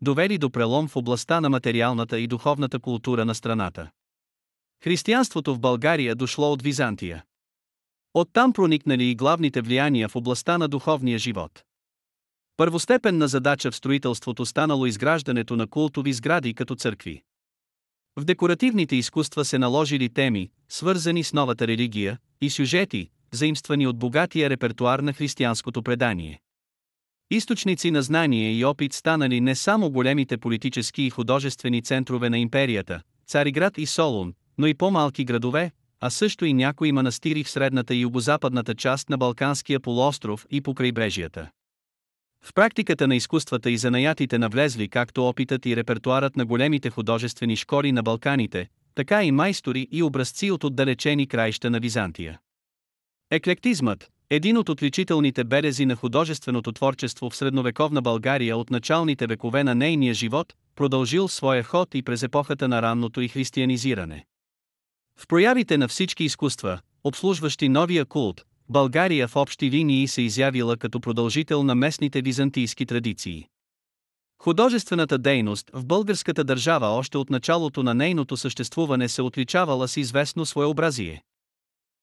довели до прелом в областта на материалната и духовната култура на страната. Християнството в България дошло от Византия. Оттам проникнали и главните влияния в областта на духовния живот. Първостепенна задача в строителството станало изграждането на култови сгради като църкви. В декоративните изкуства се наложили теми, свързани с новата религия, и сюжети, заимствани от богатия репертуар на християнското предание. Източници на знание и опит станали не само големите политически и художествени центрове на империята, Цариград и Солун, но и по-малки градове, а също и някои манастири в средната и югозападната част на Балканския полуостров и по крайбрежията. В практиката на изкуствата и занаятите навлезли както опитът и репертуарът на големите художествени школи на Балканите, така и майстори и образци от отдалечени краища на Византия. Еклектизмът, един от отличителните белези на художественото творчество в средновековна България от началните векове на нейния живот, продължил своя ход и през епохата на ранното и християнизиране. В проявите на всички изкуства, обслужващи новия култ, България в общи линии се изявила като продължител на местните византийски традиции. Художествената дейност в българската държава още от началото на нейното съществуване се отличавала с известно своеобразие.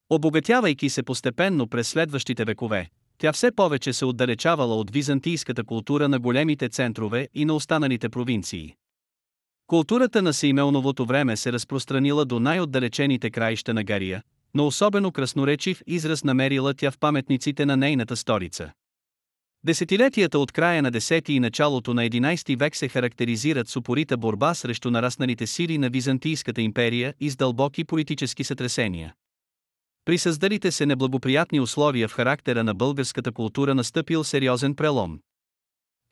Обогатявайки се постепенно през следващите векове, тя все повече се отдалечавала от византийската култура на големите центрове и на останалите провинции. Културата на Симеоновото време се разпространила до най-отдалечените краища на Гария, но особено красноречив израз намерила тя в паметниците на нейната столица. Десетилетията от края на 10 и началото на 11 век се характеризират с упорита борба срещу нарасналите сили на Византийската империя и с дълбоки политически сътресения. При създалите се неблагоприятни условия в характера на българската култура настъпил сериозен прелом.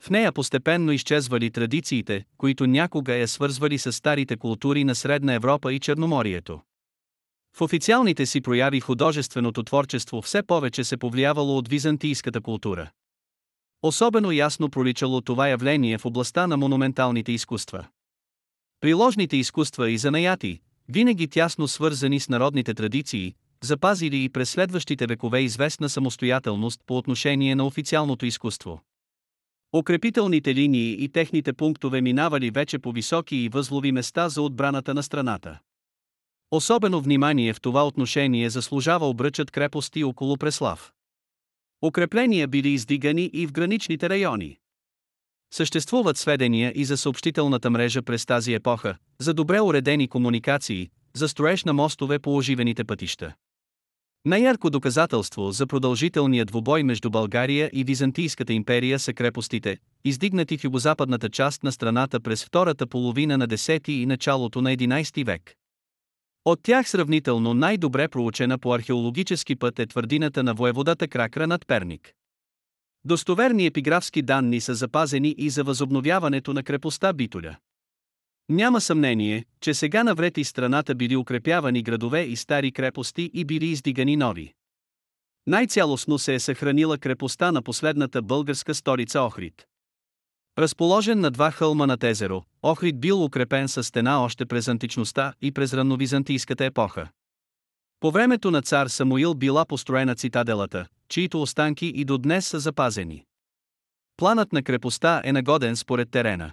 В нея постепенно изчезвали традициите, които някога я свързвали с старите култури на Средна Европа и Черноморието. В официалните си прояви художественото творчество все повече се повлиявало от византийската култура. Особено ясно проличало това явление в областта на монументалните изкуства. Приложните изкуства и занаяти, винаги тясно свързани с народните традиции, запазили и през следващите векове известна самостоятелност по отношение на официалното изкуство. Укрепителните линии и техните пунктове минавали вече по високи и възлови места за отбраната на страната. Особено внимание в това отношение заслужава обръчът крепости около Преслав. Укрепления били издигани и в граничните райони. Съществуват сведения и за съобщителната мрежа през тази епоха, за добре уредени комуникации, за строеж на мостове по оживените пътища. Най-ярко доказателство за продължителния двубой между България и Византийската империя са крепостите, издигнати в югозападната част на страната през втората половина на 10 и началото на 11 век. От тях сравнително най-добре проучена по археологически път е твърдината на воеводата Кракра над Перник. Достоверни епиграфски данни са запазени и за възобновяването на крепостта Битоля. Няма съмнение, че сега навред из страната били укрепявани градове и стари крепости и били издигани нови. Най-цялостно се е съхранила крепостта на последната българска столица Охрид. Разположен на два хълма над езеро, Охрид бил укрепен със стена още през античността и през ранновизантийската епоха. По времето на цар Самуил била построена цитаделата, чието останки и до днес са запазени. Планът на крепостта е нагоден според терена.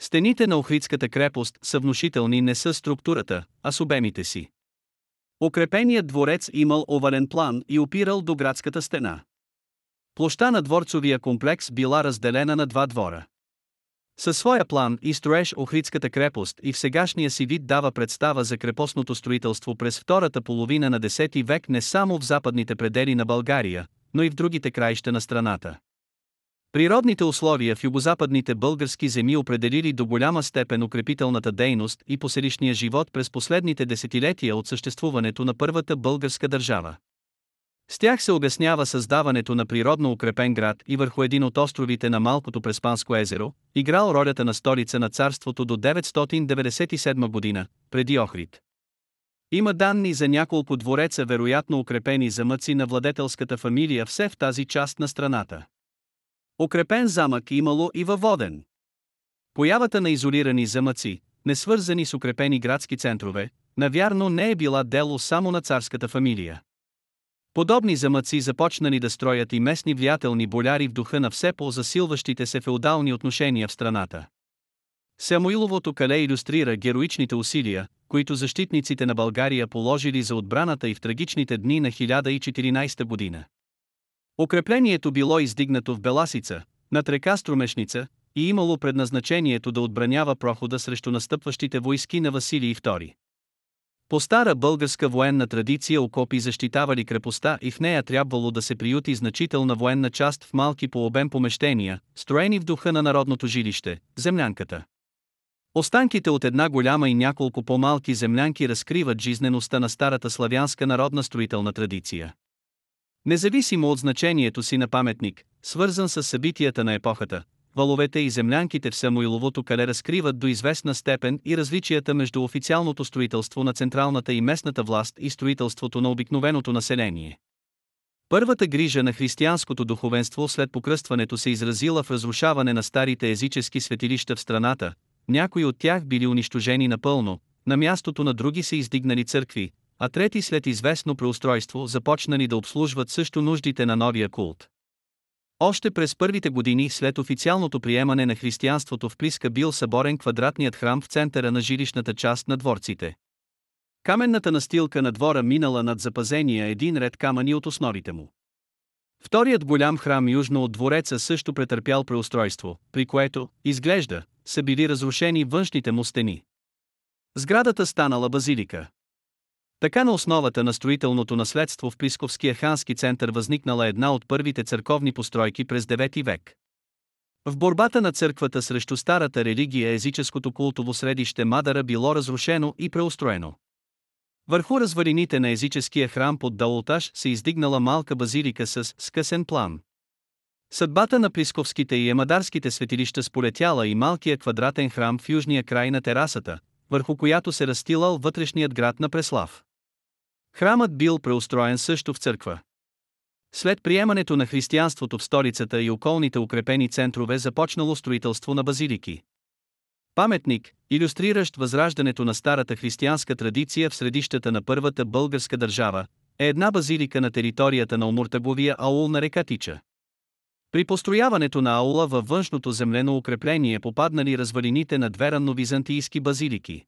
Стените на Охридската крепост са внушителни не с структурата, а с обемите си. Укрепеният дворец имал овален план и опирал до градската стена. Площта на дворцовия комплекс била разделена на два двора. Със своя план и строеж Охридската крепост и в сегашния си вид дава представа за крепостното строителство през втората половина на 10 век не само в западните предели на България, но и в другите краища на страната. Природните условия в югозападните български земи определили до голяма степен укрепителната дейност и поселищния живот през последните десетилетия от съществуването на първата българска държава. С тях се обяснява създаването на природно укрепен град и върху един от островите на Малкото Преспанско езеро, играл ролята на столица на царството до 997 година, преди Охрид. Има данни за няколко двореца, вероятно укрепени замъци на владетелската фамилия, все в тази част на страната. Укрепен замък имало и във Воден. Появата на изолирани замъци, несвързани с укрепени градски центрове, навярно не е била дело само на царската фамилия. Подобни замъци започнали да строят и местни влиятелни боляри в духа на все по-засилващите се феодални отношения в страната. Самуиловото кале илюстрира героичните усилия, които защитниците на България положили за отбраната и в трагичните дни на 1014 година. Укреплението било издигнато в Беласица, над река Струмешница, и имало предназначението да отбранява прохода срещу настъпващите войски на Василий II. По стара българска военна традиция окопи защитавали крепостта и в нея трябвало да се приюти значителна военна част в малки по обем помещения, строени в духа на народното жилище – землянката. Останките от една голяма и няколко по-малки землянки разкриват жизнеността на старата славянска народна строителна традиция. Независимо от значението си на паметник, свързан с събитията на епохата, валовете и землянките в Самуиловото кале разкриват до известна степен и различията между официалното строителство на централната и местната власт и строителството на обикновеното население. Първата грижа на християнското духовенство след покръстването се изразила в разрушаване на старите езически светилища в страната, някои от тях били унищожени напълно, на мястото на други се издигнали църкви, а трети след известно преустройство започнали да обслужват също нуждите на новия култ. Още през първите години след официалното приемане на християнството в Плиска бил съборен квадратният храм в центъра на жилищната част на дворците. Каменната настилка на двора минала над запазения един ред камъни от основите му. Вторият голям храм южно от двореца също претърпял преустройство, при което, изглежда, са били разрушени външните му стени. Сградата станала базилика. Така на основата на строителното наследство в Писковския хански център възникнала една от първите църковни постройки през 9 век. В борбата на църквата срещу старата религия езическото култово средище Мадара било разрушено и преустроено. Върху развалините на езическия храм под Далтаж се издигнала малка базилика с скъсен план. Съдбата на Писковските и Емадарските светилища сполетяла и малкия квадратен храм в южния край на терасата, върху която се разстилал вътрешният град на Преслав. Храмът бил преустроен също в църква. След приемането на християнството в столицата и околните укрепени центрове започнало строителство на базилики. Паметник, илюстриращ възраждането на старата християнска традиция в средищата на първата българска държава, е една базилика на територията на Омуртаговия аул на река Тича. При построяването на аула във външното землено укрепление попаднали развалините на две ранновизантийски базилики.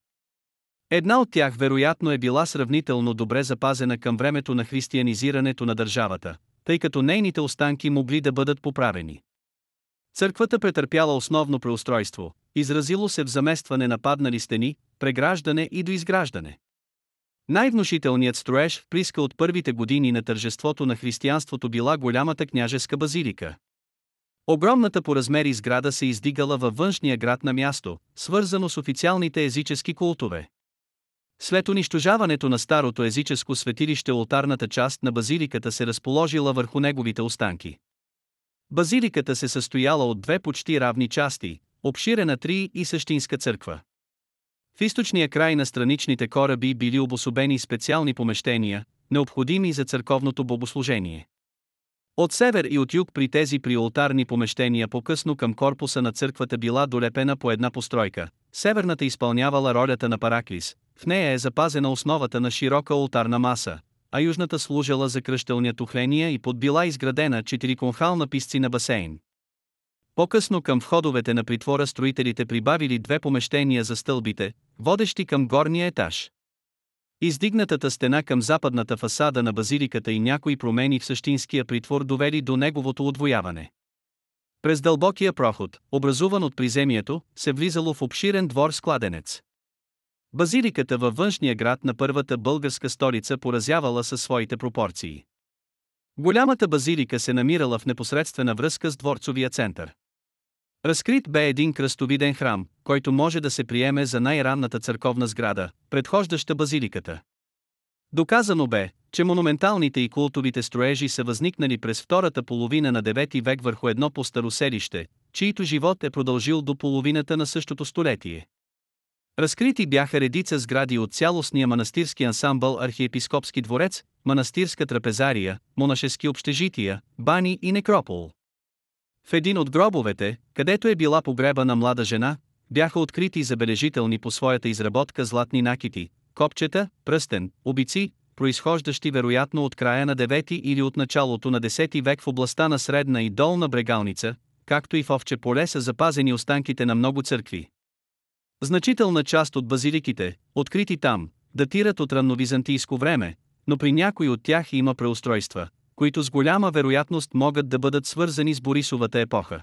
Една от тях вероятно е била сравнително добре запазена към времето на християнизирането на държавата, тъй като нейните останки могли да бъдат поправени. Църквата претърпяла основно преустройство, изразило се в заместване на паднали стени, преграждане и доизграждане. Най-внушителният строеж в Плиска от първите години на тържеството на християнството била голямата княжеска базилика. Огромната по размери сграда се издигала във външния град на място, свързано с официалните езически култове. След унищожаването на старото езическо светилище, олтарната част на базиликата се разположила върху неговите останки. Базиликата се състояла от две почти равни части, обширена три и същинска църква. В източния край на страничните кораби били обособени специални помещения, необходими за църковното богослужение. От север и от юг при тези приолтарни помещения по-късно към корпуса на църквата била долепена по една постройка. Северната изпълнявала ролята на параклис, в нея е запазена основата на широка олтарна маса, а южната служила за кръщелния тухления и под била изградена четириконхална писцина басейн. По-късно към входовете на притвора строителите прибавили две помещения за стълбите, водещи към горния етаж. Издигнатата стена към западната фасада на базиликата и някои промени в същинския притвор довели до неговото удвояване. През дълбокия проход, образуван от приземието, се влизало в обширен двор-складенец. Базиликата във външния град на първата българска столица поразявала със своите пропорции. Голямата базилика се намирала в непосредствена връзка с дворцовия център. Разкрит бе един кръстовиден храм, който може да се приеме за най-ранната църковна сграда, предхождаща базиликата. Доказано бе, че монументалните и култовите строежи са възникнали през втората половина на 9 век върху едно по-старо селище, чийто живот е продължил до половината на същото столетие. Разкрити бяха редица сгради от цялостния манастирски ансамбъл, архиепископски дворец, манастирска трапезария, монашески общежития, бани и некропол. В един от гробовете, където е била погребана млада жена, бяха открити забележителни по своята изработка златни накити, копчета, пръстен, обици, произхождащи вероятно от края на 9 или от началото на 10 век. В областта на Средна и Долна Брегалница, както и в Овче поле, са запазени останките на много църкви. Значителна част от базиликите, открити там, датират от ранновизантийско време, но при някои от тях има преустройства, които с голяма вероятност могат да бъдат свързани с Борисовата епоха.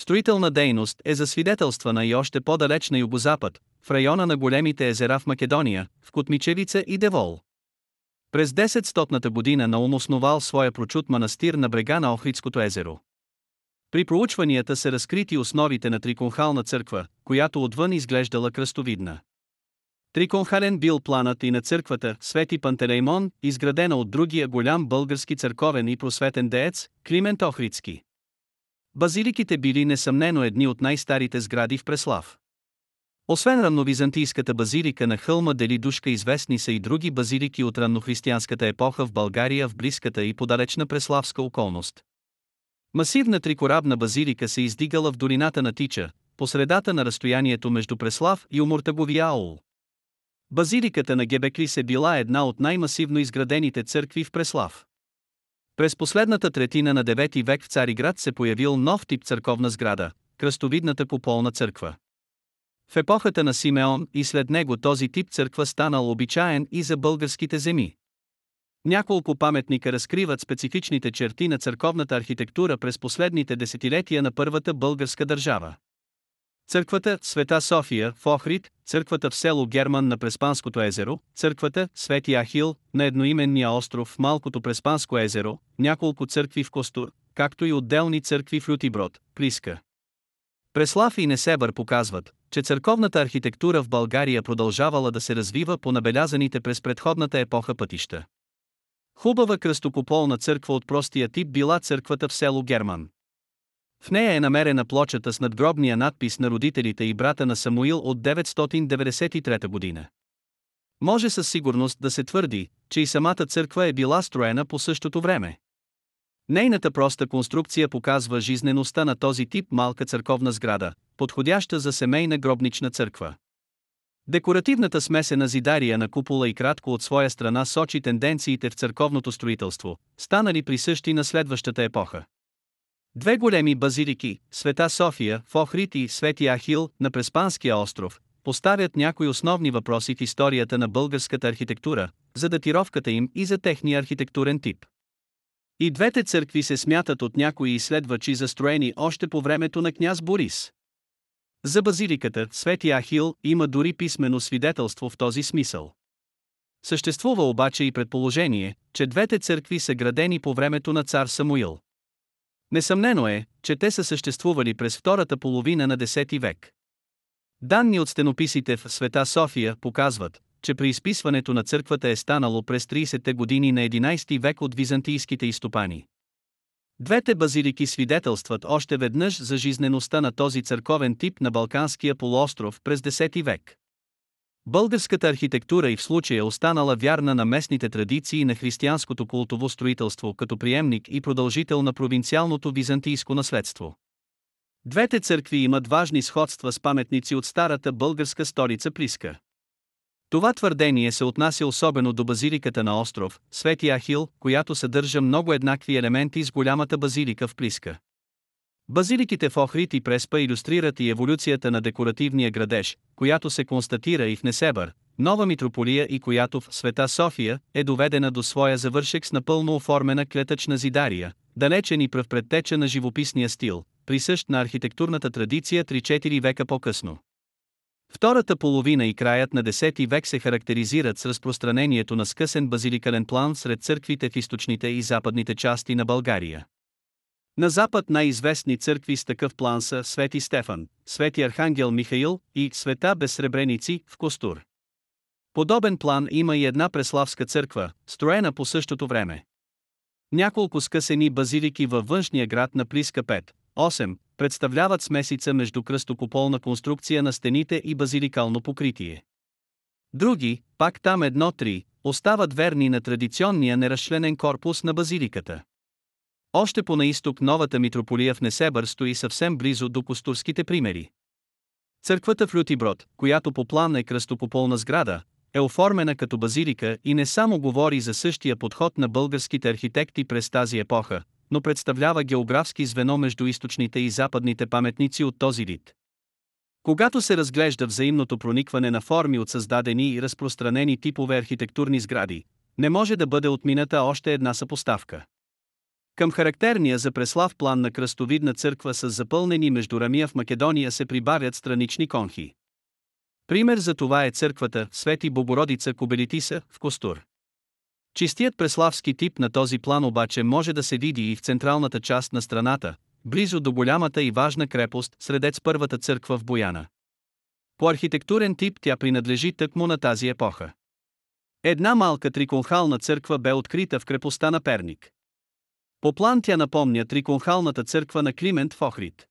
Строителна дейност е засвидетелствана и още по-далеч на югозапад, в района на големите езера в Македония, в Кутмичевица и Девол. През 1000-та година Наум основал своя прочут манастир на брега на Охридското езеро. При проучванията са разкрити основите на триконхална църква, която отвън изглеждала кръстовидна. Триконхален бил планът и на църквата Свети Пантелеймон, изградена от другия голям български църковен и просветен деец, Климент Охридски. Базиликите били несъмнено едни от най-старите сгради в Преслав. Освен ранновизантийската базилика на хълма Делидушка, известни са и други базилики от раннохристиянската епоха в България, в близката и подалечна преславска околност. Масивна трикорабна базилика се издигала в долината на Тича, по средата на разстоянието между Преслав и Омуртаговия аул. Базиликата на Гебеклис е била една от най-масивно изградените църкви в Преслав. През последната третина на 9 век в Цариград се появил нов тип църковна сграда – кръстовидната куполна църква. В епохата на Симеон и след него този тип църква станал обичаен и за българските земи. Няколко паметника разкриват специфичните черти на църковната архитектура през последните десетилетия на първата българска държава. Църквата Света София в Охрид, църквата в село Герман на Преспанското езеро, църквата Свети Ахил на едноименния остров в Малкото Преспанско езеро, няколко църкви в Костур, както и отделни църкви в Лютиброд, Плиска. Преслав и Несебър показват, че църковната архитектура в България продължавала да се развива по набелязаните през предходната епоха пътища. Хубава кръстокуполна църква от простия тип била църквата в село Герман. В нея е намерена плочата с надгробния надпис на родителите и брата на Самуил от 993 година. Може със сигурност да се твърди, че и самата църква е била строена по същото време. Нейната проста конструкция показва жизнеността на този тип малка църковна сграда, подходяща за семейна гробнична църква. Декоративната смесена зидария на купола и кратко от своя страна сочи тенденциите в църковното строителство, станали присъщи на следващата епоха. Две големи базилики, Света София в Охрид и Свети Ахил на Преспанския остров, поставят някои основни въпроси в историята на българската архитектура, за датировката им и за техния архитектурен тип. И двете църкви се смятат от някои изследвачи за строени още по времето на княз Борис. За базиликата Свети Ахил има дори писмено свидетелство в този смисъл. Съществува обаче и предположение, че двете църкви са градени по времето на цар Самуил. Несъмнено е, че те са съществували през втората половина на 10 век. Данни от стенописите в Света София показват, че при изписването на църквата е станало през 30-те години на 11 век от византийските изтопани. Двете базилики свидетелстват още веднъж за жизнеността на този църковен тип на Балканския полуостров през 10 век. Българската архитектура и в случая е останала вярна на местните традиции на християнското култово строителство като приемник и продължител на провинциалното византийско наследство. Двете църкви имат важни сходства с паметници от старата българска столица Плиска. Това твърдение се отнася особено до базиликата на остров Свети Ахил, която съдържа много еднакви елементи с голямата базилика в Плиска. Базиликите в Охрид и Преспа илюстрират и еволюцията на декоративния градеж, която се констатира и в Несебър, нова митрополия, и която в Света София е доведена до своя завършек с напълно оформена клетъчна зидария, далечен и пръв предтеча на живописния стил, присъщ на архитектурната традиция 3-4 века по-късно. Втората половина и краят на 10 век се характеризират с разпространението на скъсен базиликален план сред църквите в източните и западните части на България. На запад най-известни църкви с такъв план са Свети Стефан, Свети Архангел Михаил и Света Безсребреници в Костур. Подобен план има и една преславска църква, строена по същото време. Няколко скъсени базилики във външния град на Плиска 5, 8. Представляват смесица между кръстокополна конструкция на стените и базиликално покритие. Други, пак там 1-3, остават верни на традиционния неразчленен корпус на базиликата. Още по наисток новата митрополия в Несебър стои съвсем близо до костурските примери. Църквата в Лютиброд, която по план е кръстокополна сграда, е оформена като базилика и не само говори за същия подход на българските архитекти през тази епоха, но представлява географски звено между източните и западните паметници от този вид. Когато се разглежда взаимното проникване на форми от създадени и разпространени типове архитектурни сгради, не може да бъде отмината още една съпоставка. Към характерния за Преслав план на кръстовидна църква с запълнени междурамия в Македония се прибавят странични конхи. Пример за това е църквата Свети Богородица Кобелитиса в Костур. Чистият преславски тип на този план обаче може да се види и в централната част на страната, близо до голямата и важна крепост Средец първата църква в Бояна. По архитектурен тип тя принадлежи тъкмо на тази епоха. Една малка триконхална църква бе открита в крепостта на Перник. По план тя напомня триконхалната църква на Климент в Охрид.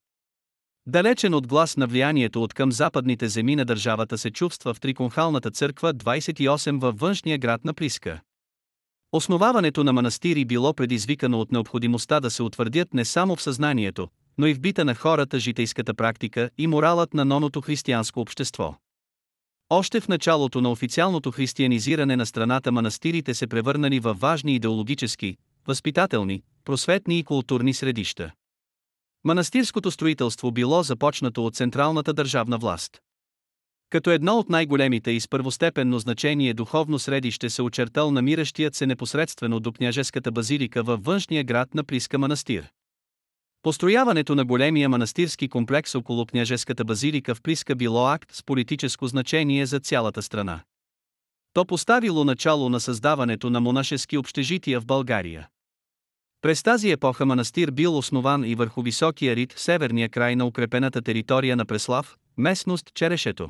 Далечен от глас на влиянието от към западните земи на държавата се чувства в триконхалната църква 28 във външния град на Плиска. Основаването на манастири било предизвикано от необходимостта да се утвърдят не само в съзнанието, но и в бита на хората житейската практика и моралът на новото християнско общество. Още в началото на официалното християнизиране на страната манастирите се превърнали във важни идеологически, възпитателни, просветни и културни средища. Манастирското строителство било започнато от централната държавна власт. Като едно от най-големите и с първостепенно значение духовно средище се очертал намиращият се непосредствено до княжеската базилика във външния град на Плиска манастир. Построяването на големия манастирски комплекс около княжеската базилика в Плиска било акт с политическо значение за цялата страна. То поставило начало на създаването на монашески общежития в България. През тази епоха манастир бил основан и върху високия рид в северния край на укрепената територия на Преслав, местност Черешето.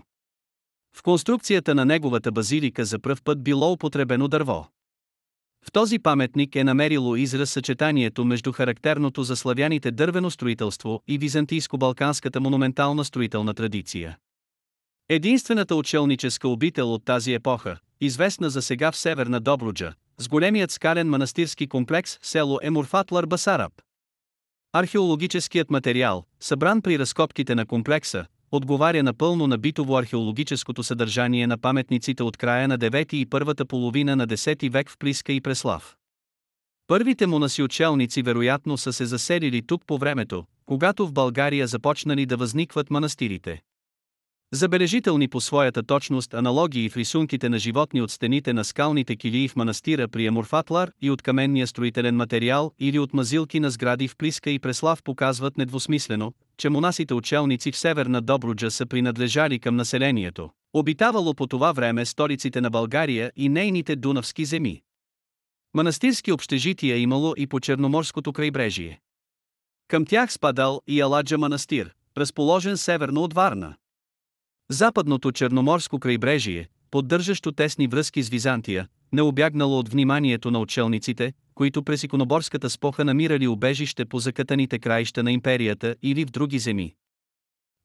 В конструкцията на неговата базилика за пръв път било употребено дърво. В този паметник е намерило израз съчетанието между характерното за славяните дървено строителство и византийско-балканската монументална строителна традиция. Единствената учелническа обител от тази епоха, известна за сега в северна Добруджа, с големият скален манастирски комплекс в село Емурфатлар Басараб. Археологическият материал, събран при разкопките на комплекса, отговаря напълно на битово-археологическото съдържание на паметниците от края на 9 и първата половина на 10 век в Плиска и Преслав. Първите монаси отшелници вероятно са се заселили тук по времето, когато в България започнали да възникват манастирите. Забележителни по своята точност аналогии в рисунките на животни от стените на скалните килии в манастира при Емурфатлар и от каменния строителен материал или от мазилки на сгради в Плиска и Преслав показват недвусмислено, че монасите отшелници в северна Добруджа са принадлежали към населението, обитавало по това време столиците на България и нейните дунавски земи. Манастирски общежития имало и по Черноморското крайбрежие. Към тях спадал и Аладжа манастир, разположен северно от Варна. Западното черноморско крайбрежие, поддържащо тесни връзки с Византия, не обягнало от вниманието на отшелниците, които през иконоборската споха намирали убежище по закатаните краища на империята или в други земи.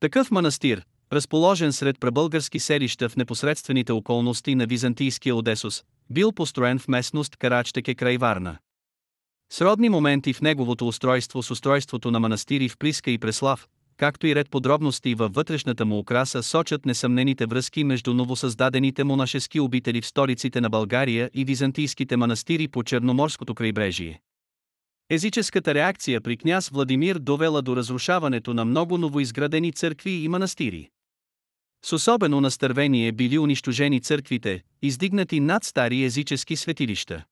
Такъв манастир, разположен сред пребългарски селища в непосредствените околности на византийския Одесос, бил построен в местност Карачтеке край Варна. Сродни моменти в неговото устройство с устройството на манастири в Плиска и Преслав, както и ред подробности във вътрешната му украса сочат несъмнените връзки между новосъздадените монашески обители в столиците на България и византийските манастири по Черноморското крайбрежие. Езическата реакция при княз Владимир довела до разрушаването на много новоизградени църкви и манастири. С особено настървение били унищожени църквите, издигнати над стари езически светилища.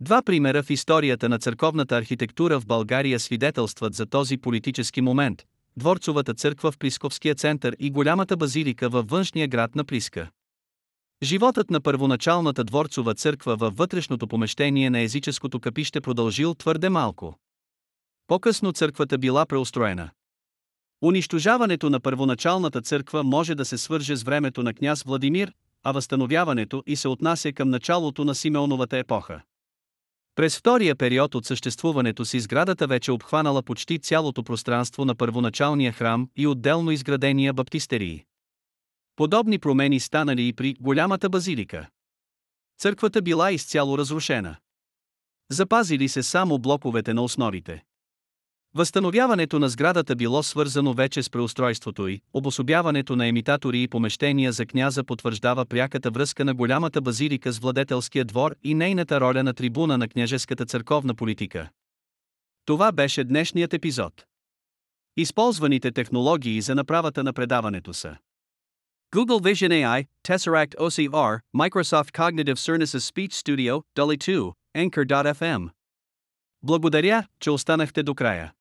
Два примера в историята на църковната архитектура в България свидетелстват за този политически момент. Дворцовата църква в Писковския център и голямата базилика във външния град на Плиска. Животът на първоначалната дворцова църква във вътрешното помещение на езическото капище продължил твърде малко. По-късно църквата била преустроена. Унищожаването на първоначалната църква може да се свърже с времето на княз Владимир, а възстановяването и се отнася към началото на Симеоновата епоха. През втория период от съществуването си сградата вече обхванала почти цялото пространство на първоначалния храм и отделно изградения баптистерии. Подобни промени станали и при голямата базилика. Църквата била изцяло разрушена. Запазили се само блоковете на основите. Възстановяването на сградата било свързано вече с преустройството й, обособяването на емитатори и помещения за княза потвърждава пряката връзка на голямата базилика с владетелския двор и нейната роля на трибуна на княжеската църковна политика. Това беше днешният епизод. Използваните технологии за направата на предаването са Google Vision AI, Tesseract OCR, Microsoft Cognitive Services Speech Studio, DALL-E 2, Anchor.fm. Благодаря, че останахте до края.